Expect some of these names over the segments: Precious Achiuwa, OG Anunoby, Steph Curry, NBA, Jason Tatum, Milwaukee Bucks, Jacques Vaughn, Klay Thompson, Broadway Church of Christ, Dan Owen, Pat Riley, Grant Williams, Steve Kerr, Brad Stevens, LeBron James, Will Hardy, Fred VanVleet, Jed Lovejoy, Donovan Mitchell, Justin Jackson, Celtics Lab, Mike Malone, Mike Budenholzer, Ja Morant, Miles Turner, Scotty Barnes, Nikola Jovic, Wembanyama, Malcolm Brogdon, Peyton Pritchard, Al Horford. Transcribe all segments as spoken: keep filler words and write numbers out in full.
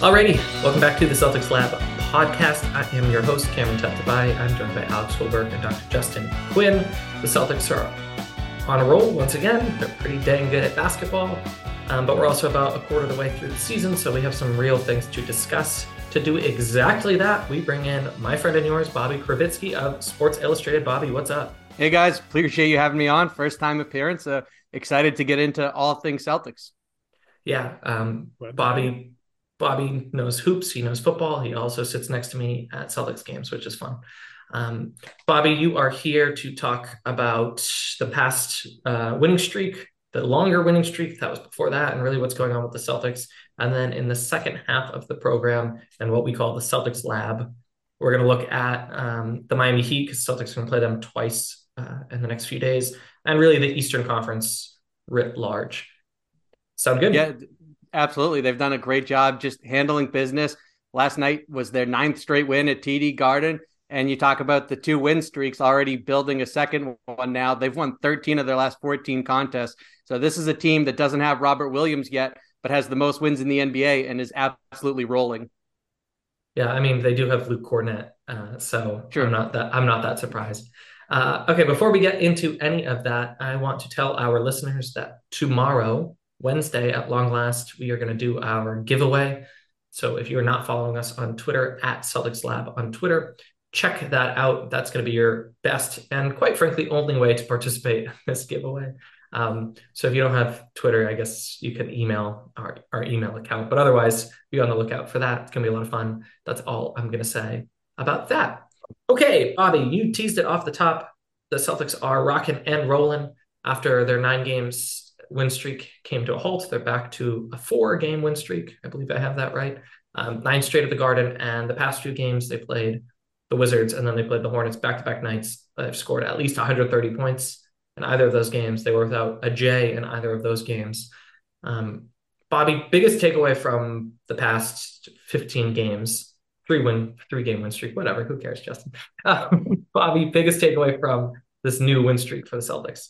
Alrighty, welcome back to the Celtics Lab podcast. I am your host, Cameron Tabatabaie. I'm joined by Alex Goldberg and Doctor Justin Quinn. The Celtics are on a roll once again. They're pretty dang good at basketball, um, but we're also about a quarter of the way through the season, so we have some real things to discuss. To do exactly that, we bring in my friend and yours, Bobby Krivitsky of Sports Illustrated. Bobby, what's up? Hey guys, appreciate you having me on. First time appearance. Uh, excited to get into all things Celtics. Yeah, um, Bobby... Bobby knows hoops. He knows football. He also sits next to me at Celtics games, which is fun. Um, Bobby, you are here to talk about the past uh, winning streak, the longer winning streak that was before that, and really what's going on with the Celtics. And then in the second half of the program and what we call the Celtics Lab, we're going to look at um, the Miami Heat because Celtics are going to play them twice uh, in the next few days, and really the Eastern Conference writ large. Sound good? Yeah. Absolutely. They've done a great job just handling business. Last night was their ninth straight win at T D Garden. And you talk about the two win streaks already building a second one now. They've won thirteen of their last fourteen contests. So this is a team that doesn't have Robert Williams yet, but has the most wins in the N B A and is absolutely rolling. Yeah, I mean, they do have Luke Kornet. Uh, so sure. I'm not that I'm not that surprised. Uh, okay, before we get into any of that, I want to tell our listeners that tomorrow, Wednesday, at long last, we are going to do our giveaway. So if you're not following us on Twitter, at Celtics Lab on Twitter, check that out. That's going to be your best and, quite frankly, only way to participate in this giveaway. Um, so if you don't have Twitter, I guess you can email our, our email account. But otherwise, be on the lookout for that. It's going to be a lot of fun. That's all I'm going to say about that. Okay, Bobby, you teased it off the top. The Celtics are rocking and rolling after their nine games win streak came to a halt. They're back to a four-game win streak. I believe I have that right. Um, nine straight at the Garden, and the past two games they played the Wizards, and then they played the Hornets back-to-back nights. They've scored at least one hundred thirty points in either of those games. They were without a J in either of those games. Um, Bobby, biggest takeaway from the past fifteen games, three-win, three-game win streak, whatever, who cares, Justin? Um, Bobby, biggest takeaway from this new win streak for the Celtics?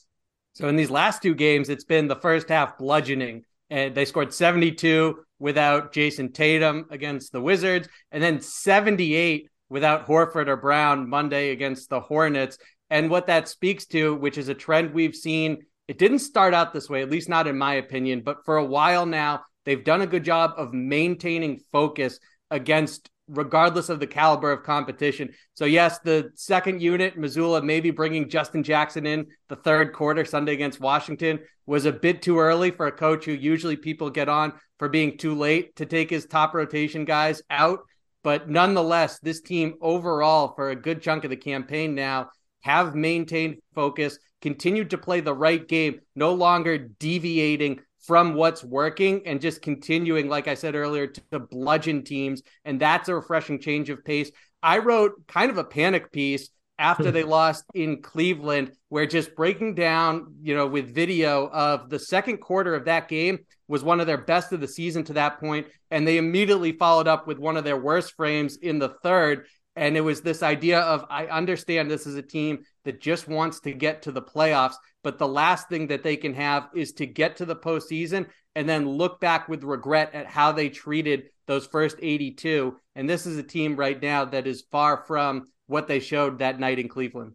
So in these last two games, it's been the first half bludgeoning, and they scored seventy-two without Jason Tatum against the Wizards, and then seventy-eight without Horford or Brown Monday against the Hornets. And what that speaks to, which is a trend we've seen, it didn't start out this way, at least not in my opinion, but for a while now, they've done a good job of maintaining focus against regardless of the caliber of competition. So yes, the second unit, Mazzulla, maybe bringing Justin Jackson in the third quarter Sunday against Washington was a bit too early for a coach who usually people get on for being too late to take his top rotation guys out. But nonetheless, this team overall for a good chunk of the campaign now have maintained focus, continued to play the right game, no longer deviating from what's working and just continuing, like I said earlier, to bludgeon teams. And that's a refreshing change of pace. I wrote kind of a panic piece after they lost in Cleveland, where just breaking down, you know, with video of the second quarter of that game was one of their best of the season to that point. And they immediately followed up with one of their worst frames in the third. And it was this idea of, I understand this is a team that just wants to get to the playoffs, but the last thing that they can have is to get to the postseason and then look back with regret at how they treated those first eighty-two. And this is a team right now that is far from what they showed that night in Cleveland.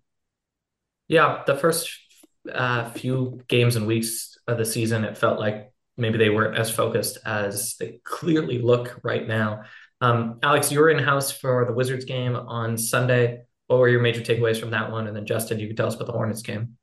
Yeah, the first uh, few games and weeks of the season, it felt like maybe they weren't as focused as they clearly look right now. Um, Alex, you were in-house for the Wizards game on Sunday. What were your major takeaways from that one? And then, Justin, you could tell us about the Hornets game.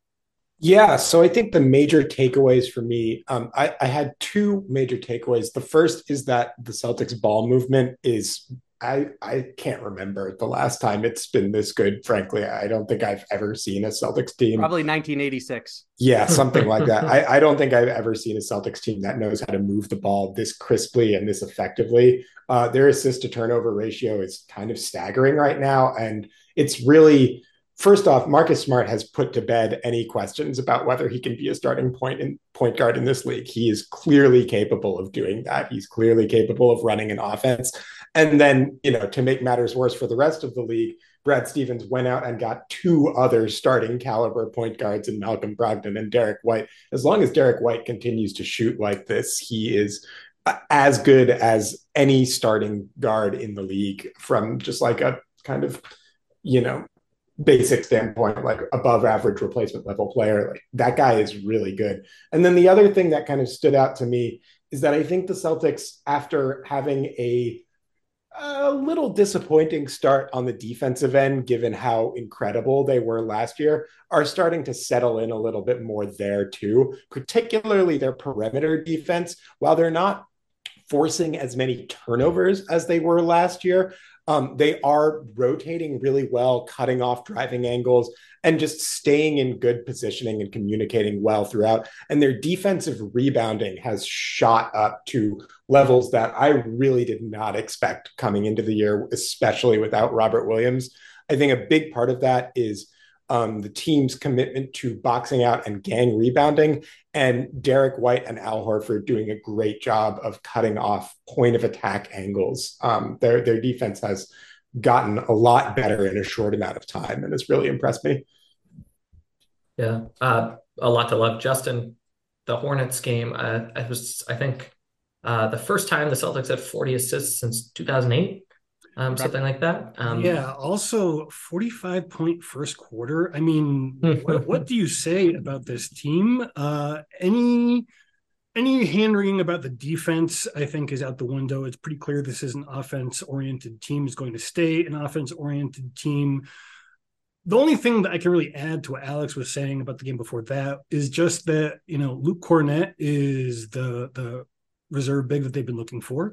Yeah, so I think the major takeaways for me, um, I, I had two major takeaways. The first is that the Celtics ball movement is, I, I can't remember the last time it's been this good, frankly. I don't think I've ever seen a Celtics team. Probably nineteen eighty-six. Yeah, something like that. I, I don't think I've ever seen a Celtics team that knows how to move the ball this crisply and this effectively. Uh, their assist to turnover ratio is kind of staggering right now, and it's really... First off, Marcus Smart has put to bed any questions about whether he can be a starting point in, point guard in this league. He is clearly capable of doing that. He's clearly capable of running an offense. And then, you know, to make matters worse for the rest of the league, Brad Stevens went out and got two other starting caliber point guards in Malcolm Brogdon and Derek White. As long as Derek White continues to shoot like this, he is as good as any starting guard in the league from just like a kind of, you know, basic standpoint, like above average replacement level player. Like that guy is really good. And then the other thing that kind of stood out to me is that I think the Celtics, after having a a little disappointing start on the defensive end, given how incredible they were last year, are starting to settle in a little bit more there too, particularly their perimeter defense. While they're not forcing as many turnovers as they were last year, um, they are rotating really well, cutting off driving angles, and just staying in good positioning and communicating well throughout. And their defensive rebounding has shot up to levels that I really did not expect coming into the year, especially without Robert Williams. I think a big part of that is um, the team's commitment to boxing out and gang rebounding, and Derek White and Al Horford doing a great job of cutting off point of attack angles. Um, their, their defense has gotten a lot better in a short amount of time, and it's really impressed me. Yeah, uh, a lot to love. Justin, the Hornets game, uh, I was, I think, Uh, the first time the Celtics had forty assists since two thousand eight, um, something like that. Um, yeah, also forty-five point first quarter. I mean, what, what do you say about this team? Uh, any any hand-wringing about the defense, I think, is out the window. It's pretty clear this is an offense-oriented team. It's going to stay an offense-oriented team. The only thing that I can really add to what Alex was saying about the game before that is just that, you know, Luke Kornet is the the reserve big that they've been looking for.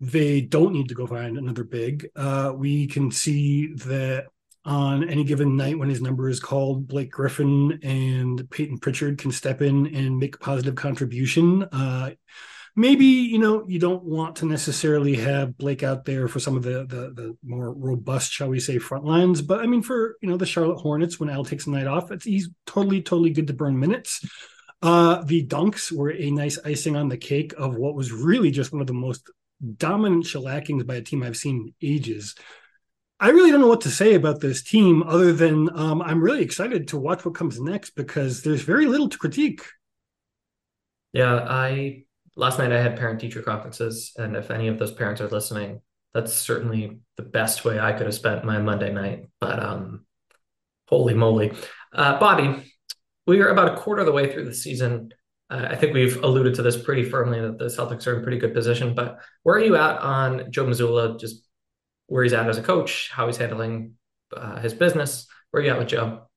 They don't need to go find another big. Uh, we can see that on any given night when his number is called, Blake Griffin and Peyton Pritchard can step in and make a positive contribution. Uh, maybe, you know, you don't want to necessarily have Blake out there for some of the, the the more robust, shall we say, front lines. But I mean, for, you know, the Charlotte Hornets, when Al takes a night off, it's, he's totally, totally good to burn minutes. Uh, the dunks were a nice icing on the cake of what was really just one of the most dominant shellackings by a team I've seen in ages. I really don't know what to say about this team other than um, I'm really excited to watch what comes next because there's very little to critique. Yeah, I last night I had parent-teacher conferences, and if any of those parents are listening, that's certainly the best way I could have spent my Monday night. But um, holy moly. Uh, Bobby, we are about a quarter of the way through the season. Uh, I think we've alluded to this pretty firmly that the Celtics are in pretty good position, but where are you at on Joe Mazzulla, just where he's at as a coach, how he's handling uh, his business? Where are you at with Joe?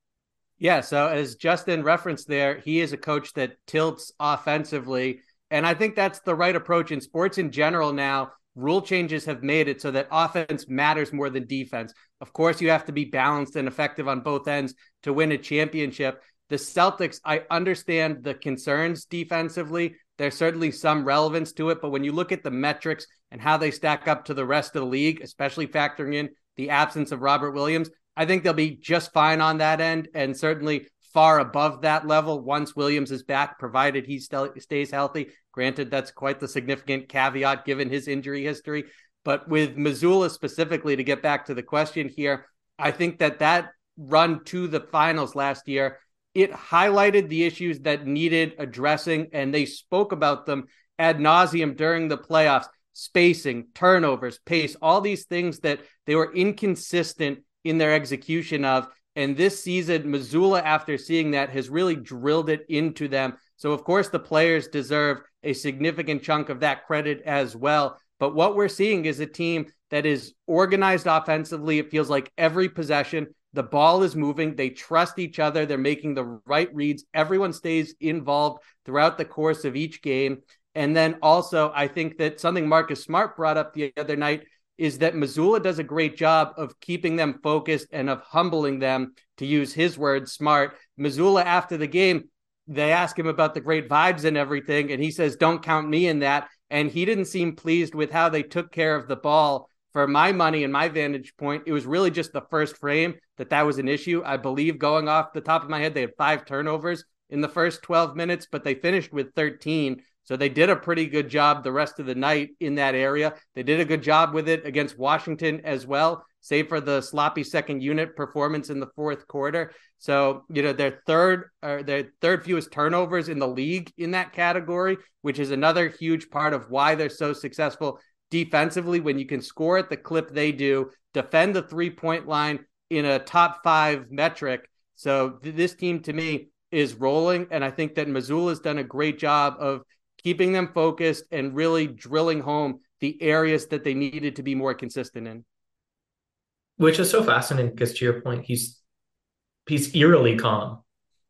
Yeah, so as Justin referenced there, he is a coach that tilts offensively, and I think that's the right approach in sports in general now. Rule changes have made it so that offense matters more than defense. Of course, you have to be balanced and effective on both ends to win a championship. The Celtics, I understand the concerns defensively. There's certainly some relevance to it, but when you look at the metrics and how they stack up to the rest of the league, especially factoring in the absence of Robert Williams, I think they'll be just fine on that end and certainly far above that level once Williams is back, provided he st- stays healthy. Granted, that's quite the significant caveat given his injury history. But with Mazzulla specifically, to get back to the question here, I think that that run to the finals last year, it highlighted the issues that needed addressing, and they spoke about them ad nauseum during the playoffs. Spacing, turnovers, pace, all these things that they were inconsistent in their execution of. And this season, Mazzulla, after seeing that, has really drilled it into them. So, of course, the players deserve a significant chunk of that credit as well. But what we're seeing is a team that is organized offensively. It feels like every possession, the ball is moving. They trust each other. They're making the right reads. Everyone stays involved throughout the course of each game. And then also, I think that something Marcus Smart brought up the other night is that Mazzulla does a great job of keeping them focused and of humbling them, to use his word, Smart. Mazzulla, after the game, they ask him about the great vibes and everything, and he says, "Don't count me in that." And he didn't seem pleased with how they took care of the ball. For my money and my vantage point, it was really just the first frame that that was an issue. I believe, going off the top of my head, they had five turnovers in the first twelve minutes, but they finished with thirteen. So they did a pretty good job the rest of the night in that area. They did a good job with it against Washington as well, save for the sloppy second unit performance in the fourth quarter. So, you know, their third or their third fewest turnovers in the league in that category, which is another huge part of why they're so successful defensively. When you can score at the clip they do, defend the three-point line in a top five metric. So th- this team to me is rolling. And I think that Mazzulla's done a great job of keeping them focused and really drilling home the areas that they needed to be more consistent in. Which is so fascinating because, to your point, he's he's eerily calm.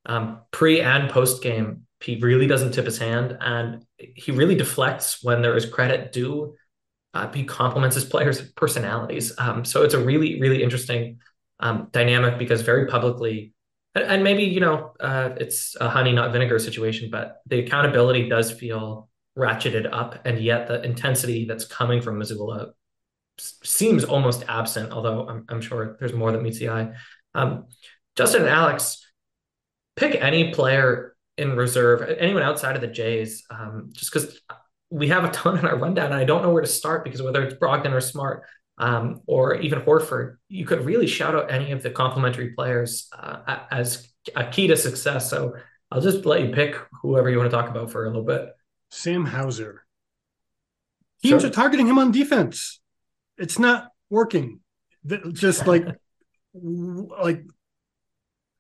Um, pre and post game, he really doesn't tip his hand, and he really deflects when there is credit due. Uh, he compliments his players' personalities. Um, so it's a really, really interesting um, dynamic because very publicly, and, and maybe, you know, uh, it's a honey, not vinegar situation, but the accountability does feel ratcheted up. And yet the intensity that's coming from Mazzulla seems almost absent, although I'm, I'm sure there's more that meets the eye. Um, Justin and Alex, pick any player in reserve, anyone outside of the Jays, um, just because we have a ton in our rundown, and I don't know where to start because whether it's Brogdon or Smart um, or even Horford, you could really shout out any of the complimentary players uh, as a key to success. So I'll just let you pick whoever you want to talk about for a little bit. Sam Hauser. Teams sure. are targeting him on defense. It's not working. Just like, like,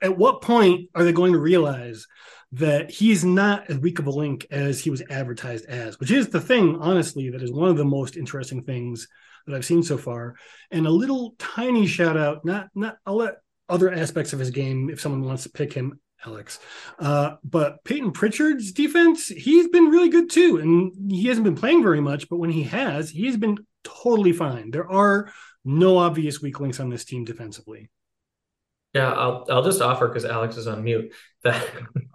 at what point are they going to realize that he's not as weak of a link as he was advertised as, which is the thing, honestly, that is one of the most interesting things that I've seen so far. And a little tiny shout out, not, not, I'll let other aspects of his game, if someone wants to pick him, Alex, uh, but Peyton Pritchard's defense, he's been really good too. And he hasn't been playing very much, but when he has, he's been totally fine. There are no obvious weak links on this team defensively. Yeah, I'll I'll just offer because Alex is on mute that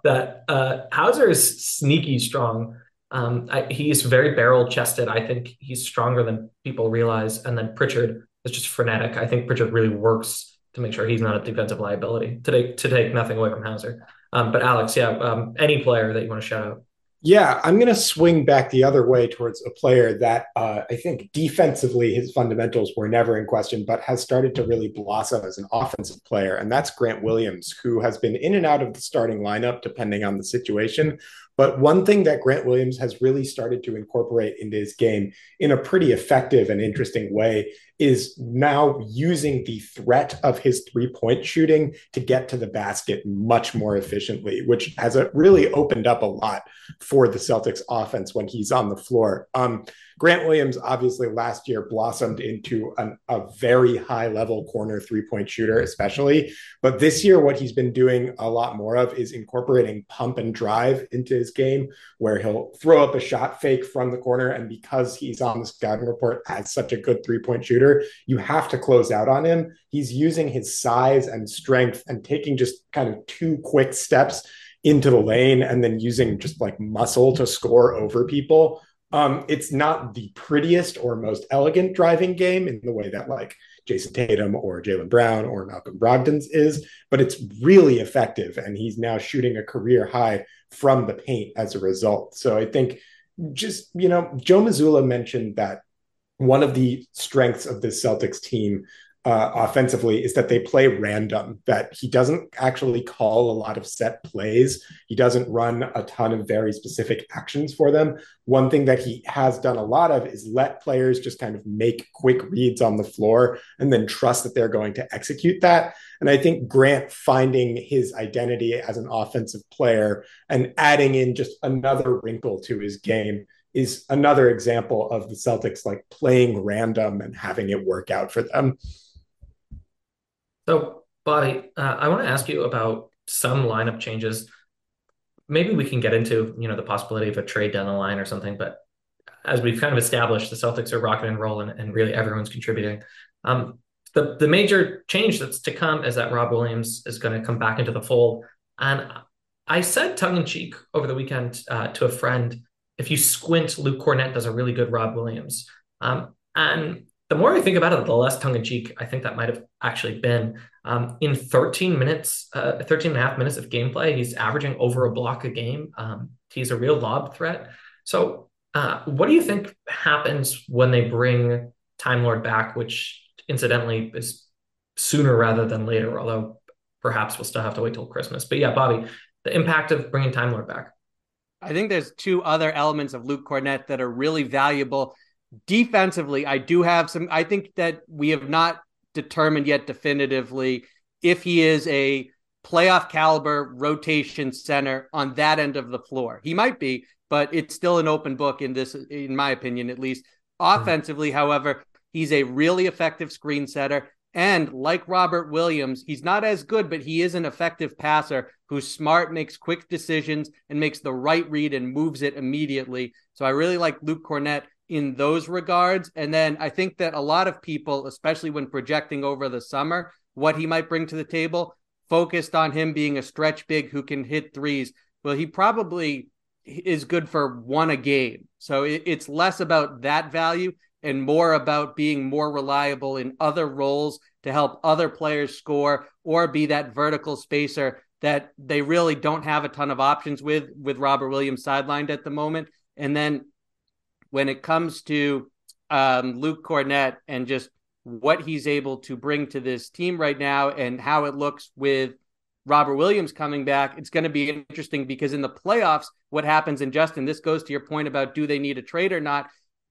that uh, Hauser is sneaky strong. Um, I, he's very barrel chested. I think he's stronger than people realize. And then Pritchard is just frenetic. I think Pritchard really works to make sure he's not a defensive liability. To take to take nothing away from Hauser. Um, but Alex, yeah, um, any player that you want to shout out. Yeah, I'm going to swing back the other way towards a player that uh, I think defensively his fundamentals were never in question, but has started to really blossom as an offensive player. And that's Grant Williams, who has been in and out of the starting lineup, depending on the situation. But one thing that Grant Williams has really started to incorporate into his game in a pretty effective and interesting way is now using the threat of his three-point shooting to get to the basket much more efficiently, which has a, really opened up a lot for the Celtics offense when he's on the floor. Um, Grant Williams obviously last year blossomed into an, a very high-level corner three-point shooter especially, but this year what he's been doing a lot more of is incorporating pump and drive into his game, where he'll throw up a shot fake from the corner, and because he's on the scouting report as such a good three-point shooter, you have to close out on him. He's using his size and strength and taking just kind of two quick steps into the lane and then using just like muscle to score over people. Um, it's not the prettiest or most elegant driving game in the way that like Jason Tatum or Jaylen Brown or Malcolm Brogdon's is, but it's really effective. And he's now shooting a career high from the paint as a result. So I think just, you know, Joe Mazzulla mentioned that one of the strengths of this Celtics team Uh, offensively is that they play random, that he doesn't actually call a lot of set plays. He doesn't run a ton of very specific actions for them. One thing that he has done a lot of is let players just kind of make quick reads on the floor and then trust that they're going to execute that. And I think Grant finding his identity as an offensive player and adding in just another wrinkle to his game is another example of the Celtics like playing random and having it work out for them. So, Bobby, uh, I want to ask you about some lineup changes. Maybe we can get into, you know, the possibility of a trade down the line or something, but as we've kind of established, the Celtics are rocking and rolling and really everyone's contributing. Um, the, the major change that's to come is that Rob Williams is going to come back into the fold. And I said tongue-in-cheek over the weekend uh, to a friend, if you squint, Luke Kornet does a really good Rob Williams. Um, and the more I think about it, the less tongue-in-cheek I think that might have actually been. Um, in thirteen minutes, uh, thirteen and a half minutes of gameplay, he's averaging over a block a game. Um, he's a real lob threat. So uh, what do you think happens when they bring Time Lord back, which incidentally is sooner rather than later, although perhaps we'll still have to wait till Christmas. But yeah, Bobby, the impact of bringing Time Lord back. I think there's two other elements of Luke Kornet that are really valuable. Defensively, I do have some, I think that we have not determined yet definitively if he is a playoff caliber rotation center on that end of the floor. He might be, but it's still an open book in this, in my opinion, at least. Offensively, mm-hmm. however, he's a really effective screen setter. And like Robert Williams, he's not as good, but he is an effective passer who's smart, makes quick decisions, and makes the right read and moves it immediately. So I really like Luke Kornet in those regards. And then I think that a lot of people, especially when projecting over the summer, what he might bring to the table, focused on him being a stretch big who can hit threes. Well, he probably is good for one a game. So it's less about that value and more about being more reliable in other roles to help other players score or be that vertical spacer that they really don't have a ton of options with, with Robert Williams sidelined at the moment. And then when it comes to um, Luke Kornet and just what he's able to bring to this team right now and how it looks with Robert Williams coming back, it's going to be interesting because in the playoffs, what happens, and Justin, this goes to your point about do they need a trade or not,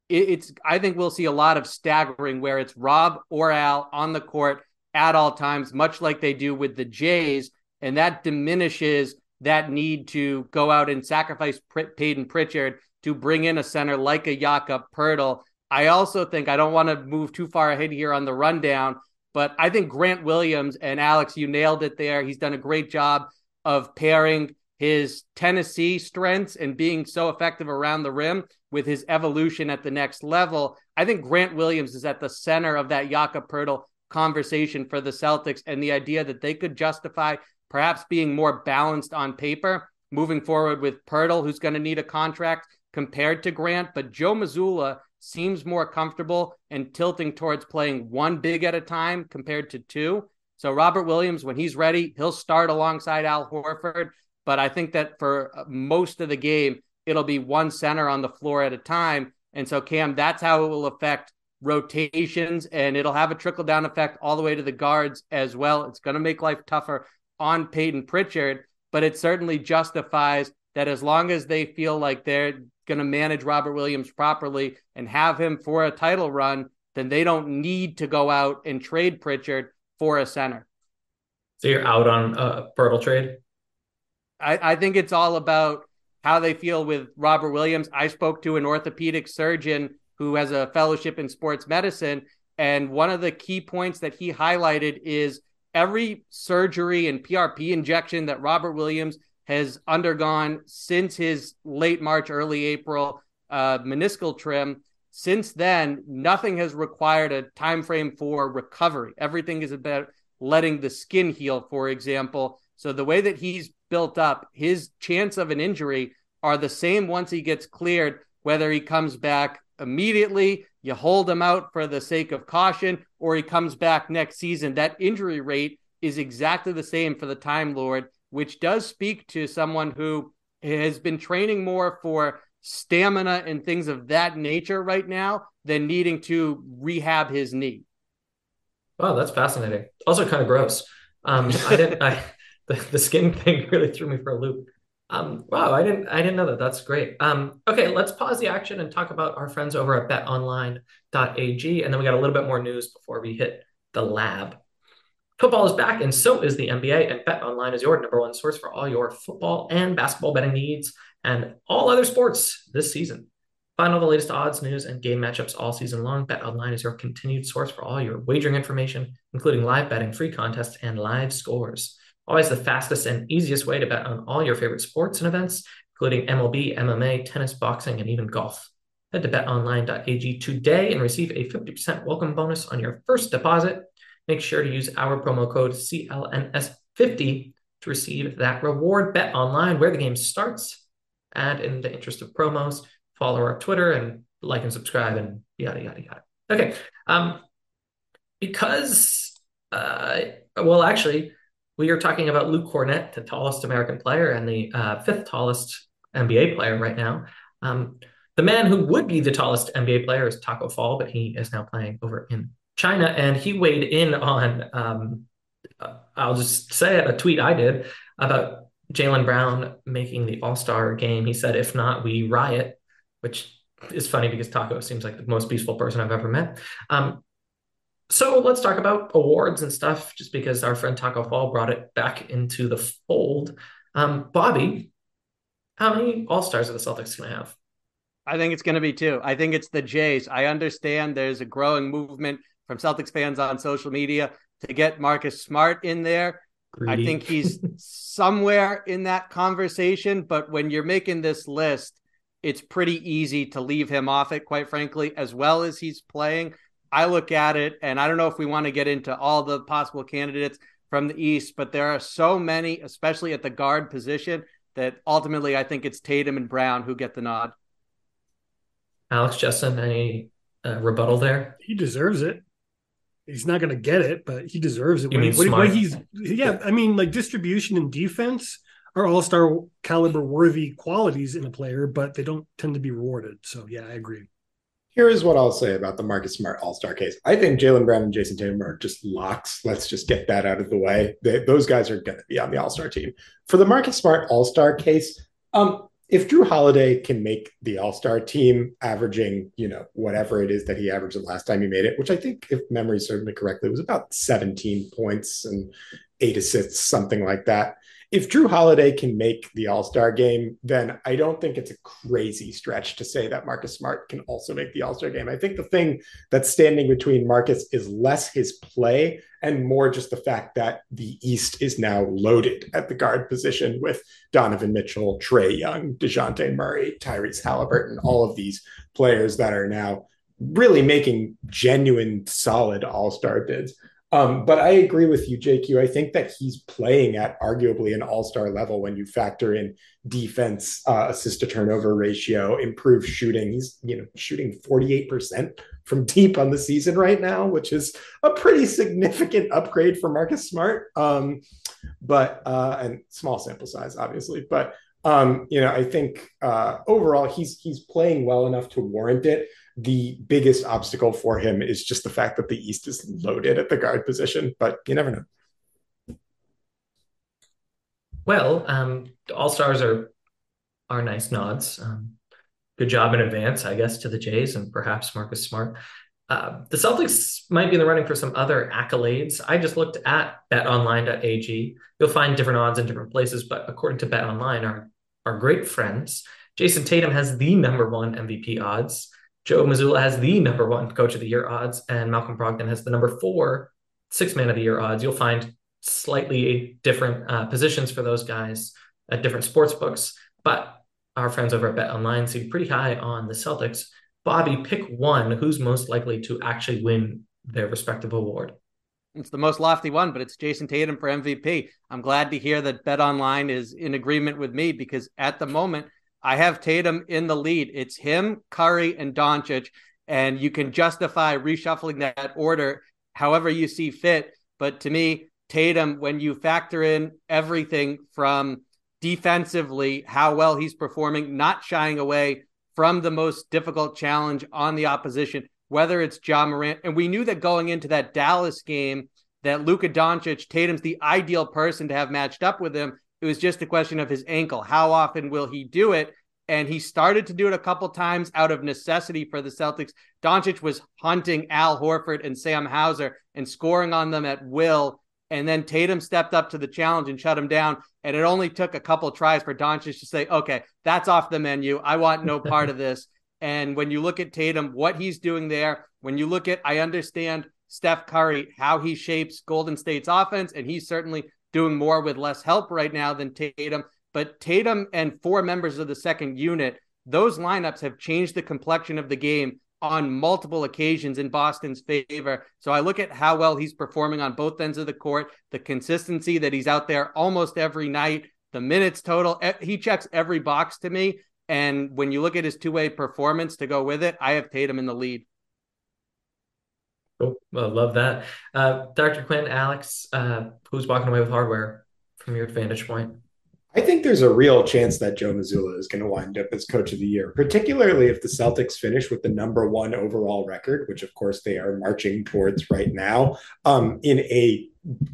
It's. I think we'll see a lot of staggering where it's Rob or Al on the court at all times, much like they do with the Jays, and that diminishes that need to go out and sacrifice Peyton Pritchard to bring in a center like a Jakob Poeltl. I also think, I don't want to move too far ahead here on the rundown, but I think Grant Williams, and Alex, you nailed it there. He's done a great job of pairing his Tennessee strengths and being so effective around the rim with his evolution at the next level. I think Grant Williams is at the center of that Jakob Poeltl conversation for the Celtics, and the idea that they could justify perhaps being more balanced on paper moving forward with Poeltl, who's going to need a contract compared to Grant. But Joe Mazzulla seems more comfortable and tilting towards playing one big at a time compared to two. So Robert Williams, when he's ready, he'll start alongside Al Horford. But I think that for most of the game, it'll be one center on the floor at a time. And so, Cam, that's how it will affect rotations, and it'll have a trickle-down effect all the way to the guards as well. It's going to make life tougher on Peyton Pritchard, but it certainly justifies that as long as they feel like they're going to manage Robert Williams properly and have him for a title run, then they don't need to go out and trade Pritchard for a center. So you're out on a Poeltl trade? I, I think it's all about how they feel with Robert Williams. I spoke to an orthopedic surgeon who has a fellowship in sports medicine, and one of the key points that he highlighted is every surgery and P R P injection that Robert Williams has undergone since his late March, early April uh, meniscal trim, since then, nothing has required a time frame for recovery. Everything is about letting the skin heal, for example. So the way that he's built up, his chance of an injury are the same once he gets cleared, whether he comes back immediately, you hold him out for the sake of caution, or he comes back next season. That injury rate is exactly the same for the Time Lord, which does speak to someone who has been training more for stamina and things of that nature right now than needing to rehab his knee. Wow, that's fascinating. Also kind of gross. Um, I didn't... I... The, the skin thing really threw me for a loop. Um, wow, I didn't I didn't know that. That's great. Um, okay, let's pause the action and talk about our friends over at bet online dot a g, and then we got a little bit more news before we hit the lab. Football is back, and so is the N B A, and BetOnline is your number one source for all your football and basketball betting needs and all other sports this season. Find all the latest odds, news, and game matchups all season long. BetOnline is your continued source for all your wagering information, including live betting, free contests, and live scores. Always the fastest and easiest way to bet on all your favorite sports and events, including M L B, M M A, tennis, boxing, and even golf. Head to bet online dot a g today and receive a fifty percent welcome bonus on your first deposit. Make sure to use our promo code C L N S fifty to receive that reward. Bet online, where the game starts. And in the interest of promos, follow our Twitter and like and subscribe and yada, yada, yada. Okay. Um, because, uh, well, actually... we are talking about Luke Kornet, the tallest American player and the uh, fifth tallest N B A player right now. Um, the man who would be the tallest N B A player is Taco Fall, but he is now playing over in China. And he weighed in on, um, I'll just say it, a tweet I did about Jaylen Brown making the All-Star game. He said, if not, we riot, which is funny because Taco seems like the most peaceful person I've ever met. Um, so let's talk about awards and stuff, just because our friend Taco Fall brought it back into the fold. Um, Bobby, how many All-Stars are the Celtics going to have? I think it's going to be two. I think it's the Jays. I understand there's a growing movement from Celtics fans on social media to get Marcus Smart in there. Greedy. I think he's somewhere in that conversation, but when you're making this list, it's pretty easy to leave him off it, quite frankly, as well as he's playing. I look at it, and I don't know if we want to get into all the possible candidates from the East, but there are so many, especially at the guard position, that ultimately I think it's Tatum and Brown who get the nod. Alex, Justin, any uh, rebuttal there? He deserves it. He's not going to get it, but he deserves it. You mean Smart? He's, yeah, I mean, like, distribution and defense are all-star caliber worthy qualities in a player, but they don't tend to be rewarded. So, yeah, I agree. Here is what I'll say about the Marcus Smart all-star case. I think Jaylen Brown and Jason Tatum are just locks. Let's just get that out of the way. They, those guys are going to be on the all-star team. For the Marcus Smart all-star case, um, if Jrue Holiday can make the all-star team averaging, you know, whatever it is that he averaged the last time he made it, which I think, if memory serves me correctly, was about seventeen points and eight assists, something like that. If Jrue Holiday can make the all-star game, then I don't think it's a crazy stretch to say that Marcus Smart can also make the all-star game. I think the thing that's standing between Marcus is less his play and more just the fact that the East is now loaded at the guard position with Donovan Mitchell, Trae Young, DeJounte Murray, Tyrese Halliburton, all of these players that are now really making genuine, solid all-star bids. Um, but I agree with you, J Q. I think that he's playing at arguably an all-star level when you factor in defense, uh, assist-to-turnover ratio, improved shooting. He's, you know, shooting forty-eight percent from deep on the season right now, which is a pretty significant upgrade for Marcus Smart. Um, but uh, and small sample size, obviously. But um, you know, I think uh, overall he's he's playing well enough to warrant it. The biggest obstacle for him is just the fact that the East is loaded at the guard position, but you never know. Well, um, all-stars are are nice nods. Um, good job in advance, I guess, to the Jays and perhaps Marcus Smart. Uh, the Celtics might be in the running for some other accolades. I just looked at bet online dot a g. You'll find different odds in different places, but according to BetOnline, our, our great friends, Jason Tatum has the number one M V P odds. Joe Mazzulla has the number one coach of the year odds, and Malcolm Brogdon has the number four six man of the year odds. You'll find slightly different uh, positions for those guys at different sports books, but our friends over at BetOnline seem pretty high on the Celtics. Bobby, pick one. Who's most likely to actually win their respective award? It's the most lofty one, but it's Jason Tatum for M V P. I'm glad to hear that BetOnline is in agreement with me, because at the moment, I have Tatum in the lead. It's him, Curry, and Doncic, and you can justify reshuffling that order however you see fit. But to me, Tatum, when you factor in everything from defensively, how well he's performing, not shying away from the most difficult challenge on the opposition, whether it's Ja Morant. And we knew that going into that Dallas game that Luka Doncic, Tatum's the ideal person to have matched up with him. It was just a question of his ankle. How often will he do it? And he started to do it a couple times out of necessity for the Celtics. Doncic was hunting Al Horford and Sam Hauser and scoring on them at will. And then Tatum stepped up to the challenge and shut him down. And it only took a couple tries for Doncic to say, okay, that's off the menu. I want no part of this. And when you look at Tatum, what he's doing there, when you look at, I understand Steph Curry, how he shapes Golden State's offense. And he's certainly doing more with less help right now than Tatum. But Tatum and four members of the second unit, those lineups have changed the complexion of the game on multiple occasions in Boston's favor. So I look at how well he's performing on both ends of the court, the consistency that he's out there almost every night, the minutes total. He checks every box to me. And when you look at his two-way performance to go with it, I have Tatum in the lead. Oh, I love that. Uh, Doctor Quinn, Alex, uh, who's walking away with hardware from your vantage point? I think there's a real chance that Joe Mazzulla is going to wind up as coach of the year, particularly if the Celtics finish with the number one overall record, which of course they are marching towards right now, um, in a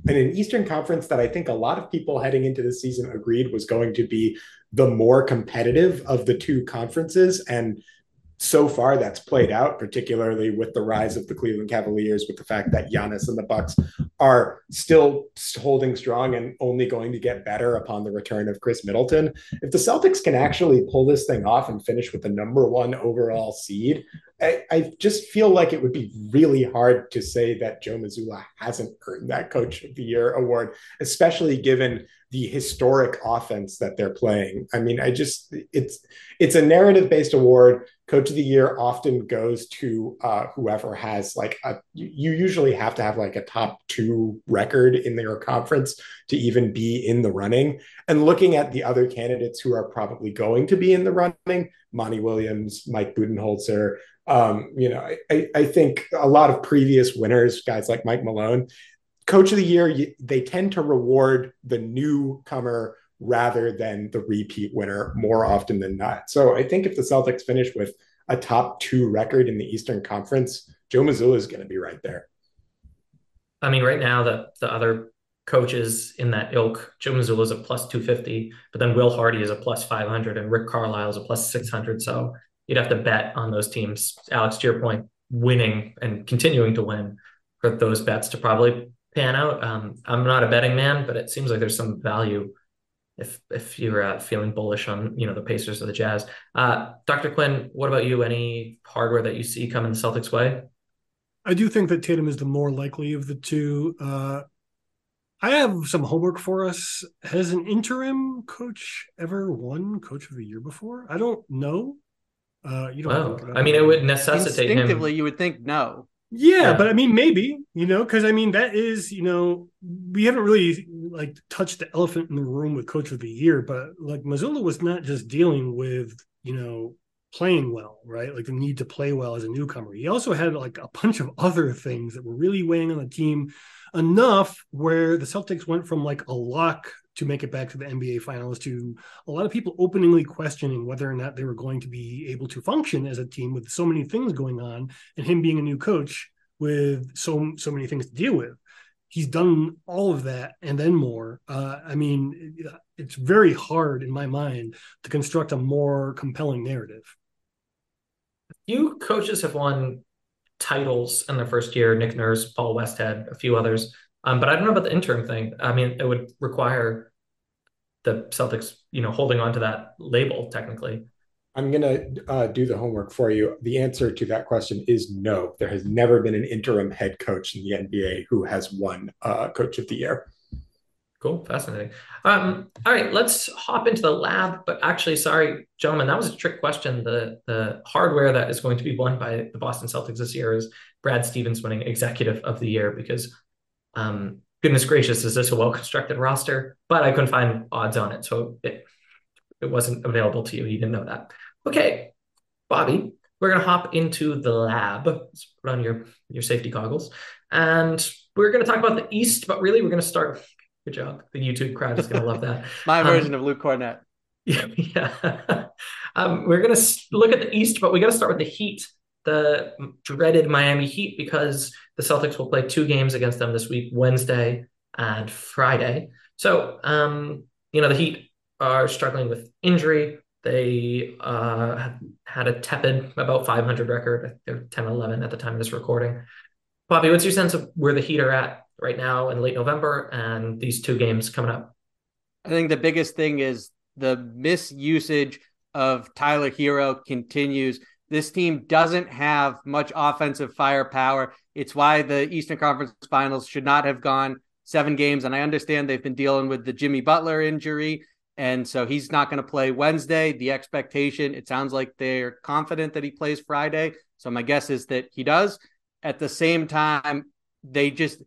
in an Eastern Conference that I think a lot of people heading into the season agreed was going to be the more competitive of the two conferences. And so far that's played out, particularly with the rise of the Cleveland Cavaliers, with the fact that Giannis and the Bucks are still holding strong and only going to get better upon the return of Chris Middleton. If the Celtics can actually pull this thing off and finish with the number one overall seed, I, I just feel like it would be really hard to say that Joe Mazzulla hasn't earned that Coach of the Year award, especially given the historic offense that they're playing. I mean, I just, it's, it's a narrative-based award. Coach of the Year often goes to uh, whoever has like a, you usually have to have like a top two record in their conference to even be in the running. And looking at the other candidates who are probably going to be in the running, Monty Williams, Mike Budenholzer, um, you know, I, I think a lot of previous winners, guys like Mike Malone, Coach of the Year, they tend to reward the newcomer rather than the repeat winner more often than not. So I think if the Celtics finish with a top two record in the Eastern Conference, Joe Mazzulla is going to be right there. I mean, right now, the, the other coaches in that ilk, Joe Mazzulla is a plus two fifty, but then Will Hardy is a plus five hundred and Rick Carlisle is a plus six hundred. So you'd have to bet on those teams, Alex, to your point, winning and continuing to win for those bets to probably pan out. Um, I'm not a betting man, but it seems like there's some value if if you're uh, feeling bullish on, you know, the Pacers or the Jazz. Uh, Doctor Quinn, what about you? Any hardware that you see coming the Celtics' way? I do think that Tatum is the more likely of the two. Uh, I have some homework for us. Has an interim coach ever won Coach of the Year before? I don't know. Uh, you don't. Wow. Think I mean, it would necessitate him. Instinctively, you would think no. Yeah, yeah, but I mean, maybe, you know, because I mean, that is, you know, we haven't really like touched the elephant in the room with Coach of the Year, but like Mazzulla was not just dealing with, you know, playing well, right? Like the need to play well as a newcomer. He also had like a bunch of other things that were really weighing on the team enough where the Celtics went from like a lock to make it back to the N B A finals to a lot of people openly questioning whether or not they were going to be able to function as a team with so many things going on, and him being a new coach with so, so many things to deal with. He's done all of that and then more. Uh, I mean, it's very hard in my mind to construct a more compelling narrative. Few coaches have won titles in their first year, Nick Nurse, Paul Westhead, a few others. Um, but I don't know about the interim thing. I mean, it would require the Celtics, you know, holding on to that label, technically. I'm going to uh, do the homework for you. The answer to that question is no. There has never been an interim head coach in the N B A who has won uh, Coach of the Year. Cool. Fascinating. Um, all right, let's hop into the lab. But actually, sorry, gentlemen, that was a trick question. The, the hardware that is going to be won by the Boston Celtics this year is Brad Stevens winning Executive of the Year, because Um, goodness gracious, is this a well-constructed roster? But I couldn't find odds on it, so it, it wasn't available to you. You didn't know that. Okay, Bobby, we're going to hop into the lab. Let's put on your, your safety goggles. And we're going to talk about the East, but really we're going to start... Good job. The YouTube crowd is going to love that. My um, version of Luke Kornet. Yeah. yeah. um, we're going to look at the East, but we got to start with the Heat. The dreaded Miami Heat, because the Celtics will play two games against them this week, Wednesday and Friday. So, um, you know, the Heat are struggling with injury. They uh, had a tepid, about five hundred record. They're ten and eleven at the time of this recording. Bobby, what's your sense of where the Heat are at right now in late November and these two games coming up? I think the biggest thing is the misusage of Tyler Herro continues. This team doesn't have much offensive firepower. It's why the Eastern Conference Finals should not have gone seven games. And I understand they've been dealing with the Jimmy Butler injury, and so he's not going to play Wednesday. The expectation, it sounds like they're confident that he plays Friday. So my guess is that he does. At the same time, they just,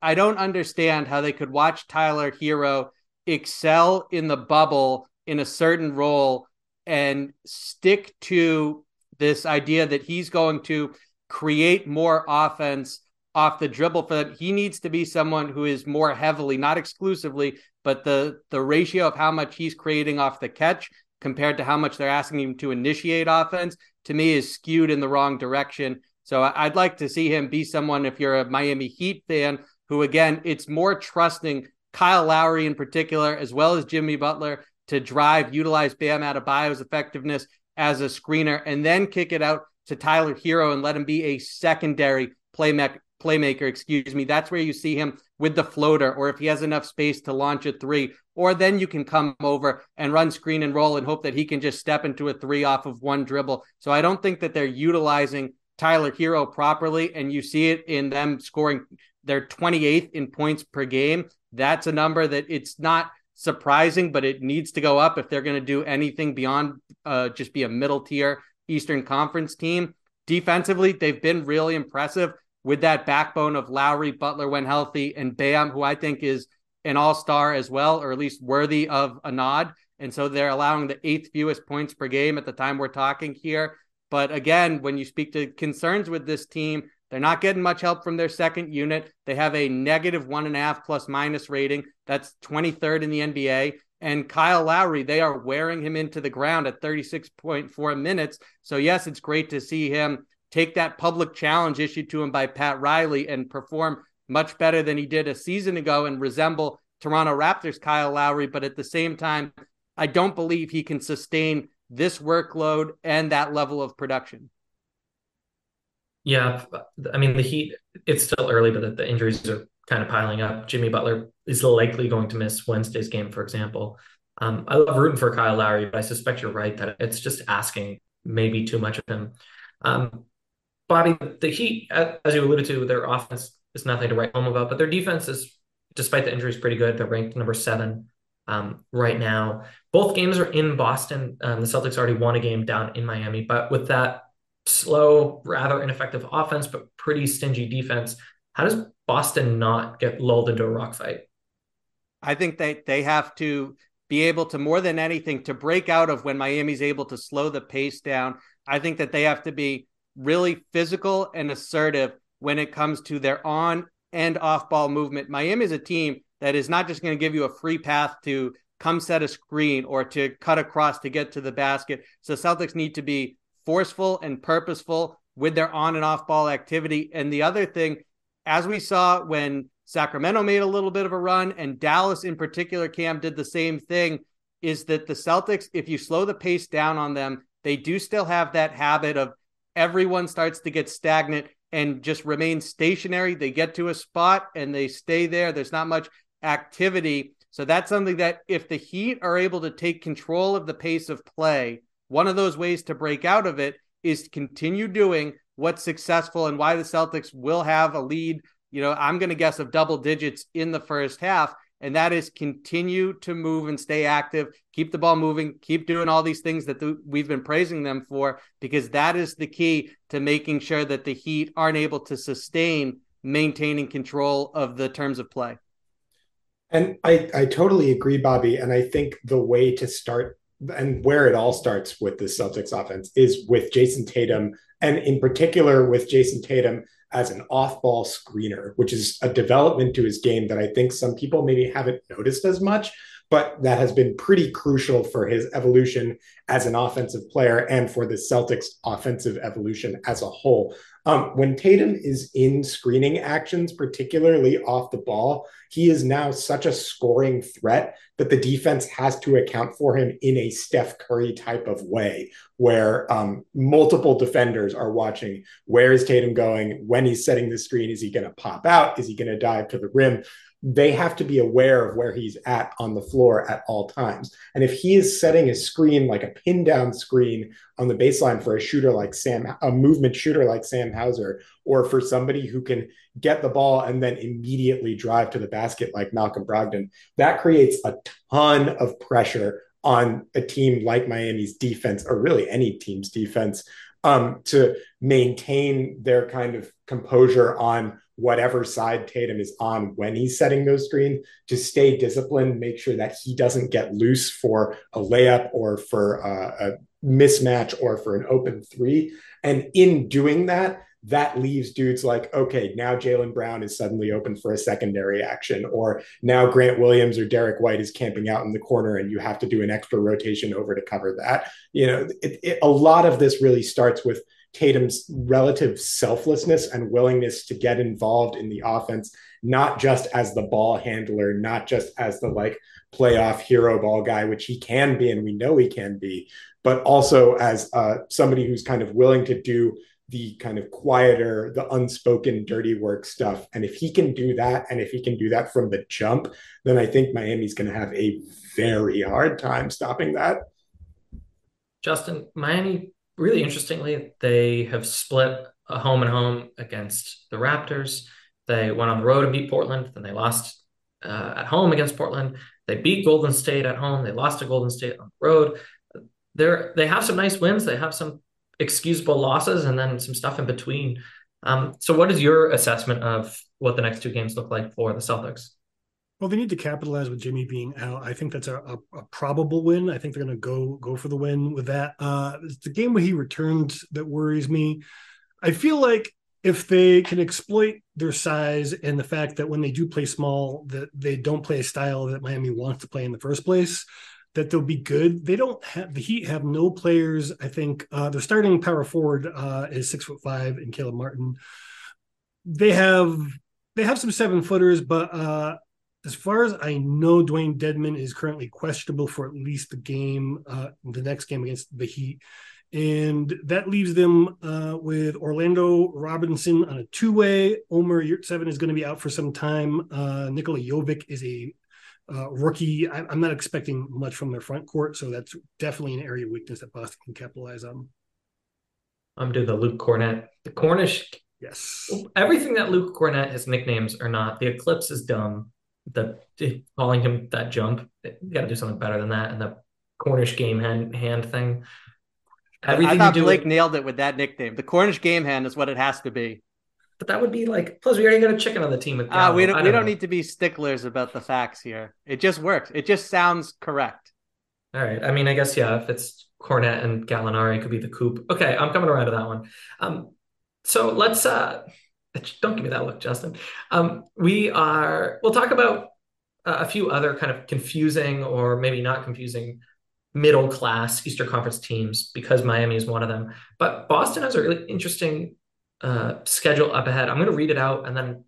I don't understand how they could watch Tyler Herro excel in the bubble in a certain role and stick to this idea that he's going to create more offense off the dribble for them. He needs to be someone who is more heavily, not exclusively, but the the ratio of how much he's creating off the catch compared to how much they're asking him to initiate offense, to me, is skewed in the wrong direction. So I'd like to see him be someone, if you're a Miami Heat fan, who, again, it's more trusting Kyle Lowry in particular, as well as Jimmy Butler, to drive, utilize Bam Adebayo's effectiveness as a screener, and then kick it out to Tyler Herro and let him be a secondary playmaker. Playmaker, excuse me. That's where you see him with the floater, or if he has enough space to launch a three, or then you can come over and run screen and roll and hope that he can just step into a three off of one dribble. So I don't think that they're utilizing Tyler Herro properly, and you see it in them scoring. They're twenty-eighth in points per game. That's a number that it's not surprising, but it needs to go up if they're going to do anything beyond uh, just be a middle tier Eastern Conference team. Defensively, they've been really impressive with that backbone of Lowry, Butler when healthy, and Bam, who I think is an all-star as well, or at least worthy of a nod. And so they're allowing the eighth fewest points per game at the time we're talking here. But again, when you speak to concerns with this team, they're not getting much help from their second unit. They have a negative one and a half plus minus rating. That's twenty-third in the N B A. And Kyle Lowry, they are wearing him into the ground at thirty-six point four minutes. So yes, it's great to see him take that public challenge issued to him by Pat Riley and perform much better than he did a season ago and resemble Toronto Raptors Kyle Lowry. But at the same time, I don't believe he can sustain this workload and that level of production. Yeah, I mean, the Heat, it's still early, but the, the injuries are kind of piling up. Jimmy Butler is likely going to miss Wednesday's game, for example. Um, I love rooting for Kyle Lowry, but I suspect you're right that it's just asking maybe too much of him. Um, Bobby, the Heat, as you alluded to, their offense is nothing to write home about, but their defense is, despite the injuries, pretty good. They're ranked number seven um, right now. Both games are in Boston. Um, the Celtics already won a game down in Miami, but with that slow, rather ineffective offense, but pretty stingy defense, how does Boston not get lulled into a rock fight? I think they, they have to be able to, more than anything, to break out of when Miami's able to slow the pace down. I think that they have to be really physical and assertive when it comes to their on and off ball movement. Miami is a team that is not just going to give you a free path to come set a screen or to cut across to get to the basket. So Celtics need to be forceful and purposeful with their on and off ball activity. And the other thing, as we saw when Sacramento made a little bit of a run and Dallas in particular, Cam, did the same thing, is that the Celtics, if you slow the pace down on them, they do still have that habit of everyone starts to get stagnant and just remain stationary. They get to a spot and they stay there. There's not much activity. So that's something that if the Heat are able to take control of the pace of play, one of those ways to break out of it is to continue doing what's successful and why the Celtics will have a lead. You know, I'm going to guess of double digits in the first half. And that is continue to move and stay active, keep the ball moving, keep doing all these things that th- we've been praising them for, because that is the key to making sure that the Heat aren't able to sustain maintaining control of the terms of play. And I, I totally agree, Bobby. And I think the way to start and where it all starts with the Celtics offense is with Jason Tatum, and in particular with Jason Tatum as an off-ball screener, which is a development to his game that I think some people maybe haven't noticed as much, but that has been pretty crucial for his evolution as an offensive player and for the Celtics' offensive evolution as a whole. Um, when Tatum is in screening actions, particularly off the ball, he is now such a scoring threat that the defense has to account for him in a Steph Curry type of way, where um, multiple defenders are watching, where is Tatum going? When he's setting the screen, is he going to pop out? Is he going to dive to the rim? They have to be aware of where he's at on the floor at all times. And if he is setting a screen, like a pin down screen on the baseline for a shooter like Sam, a movement shooter like Sam Hauser, or for somebody who can get the ball and then immediately drive to the basket like Malcolm Brogdon, that creates a ton of pressure on a team like Miami's defense, or really any team's defense, um, to maintain their kind of composure on whatever side Tatum is on when he's setting those screens, to stay disciplined, make sure that he doesn't get loose for a layup or for a, a mismatch or for an open three. And in doing that, that leaves dudes like, okay, now Jaylen Brown is suddenly open for a secondary action, or now Grant Williams or Derek White is camping out in the corner and you have to do an extra rotation over to cover that. You know, it, it, a lot of this really starts with Tatum's relative selflessness and willingness to get involved in the offense, not just as the ball handler, not just as the like playoff hero ball guy, which he can be and we know he can be, but also as uh, somebody who's kind of willing to do the kind of quieter, the unspoken dirty work stuff. And if he can do that, and if he can do that from the jump, then I think Miami's going to have a very hard time stopping that. Justin, Miami, really interestingly, they have split a home and home against the Raptors. They went on the road and beat Portland. Then they lost uh, at home against Portland. They beat Golden State at home. They lost to Golden State on the road. They're, they have some nice wins. They have some excusable losses and then some stuff in between. Um, so what is your assessment of what the next two games look like for the Celtics? Well, they need to capitalize with Jimmy being out. I think that's a, a, a probable win. I think they're going to go go for the win with that. Uh, it's the game where he returned that worries me. I feel like if they can exploit their size and the fact that when they do play small, that they don't play a style that Miami wants to play in the first place, that they'll be good. They don't have, the Heat have no players. I think uh, their starting power forward uh, is six foot five and Caleb Martin. They have, they have some seven footers, but uh, as far as I know, Dwayne Dedmon is currently questionable for at least the game, uh, the next game against the Heat. And that leaves them uh, with Orlando Robinson on a two-way. Omer Yurtseven is going to be out for some time. Uh, Nikola Jovic is a uh, rookie. I, I'm not expecting much from their front court, so that's definitely an area of weakness that Boston can capitalize on. I'm doing the Luke Kornet. The Cornish. Yes. Everything that Luke Kornet, his nicknames are not. The Eclipse is dumb. The calling him that jump, you got to do something better than that. And the Cornish game hand, hand thing. Everything I thought you do Blake with, nailed it with that nickname. The Cornish game hand is what it has to be. But that would be like, plus we already got a chicken on the team. With uh, we don't, don't we don't know. Need to be sticklers about the facts here. It just works. It just sounds correct. All right. I mean, I guess, yeah, if it's Kornet and Gallinari, it could be the Coop. Okay, I'm coming around to that one. Um, so let's... uh Don't give me that look, Justin. Um, we are, we'll talk about uh, a few other kind of confusing or maybe not confusing middle class Eastern Conference teams because Miami is one of them. But Boston has a really interesting uh, schedule up ahead. I'm going to read it out. And then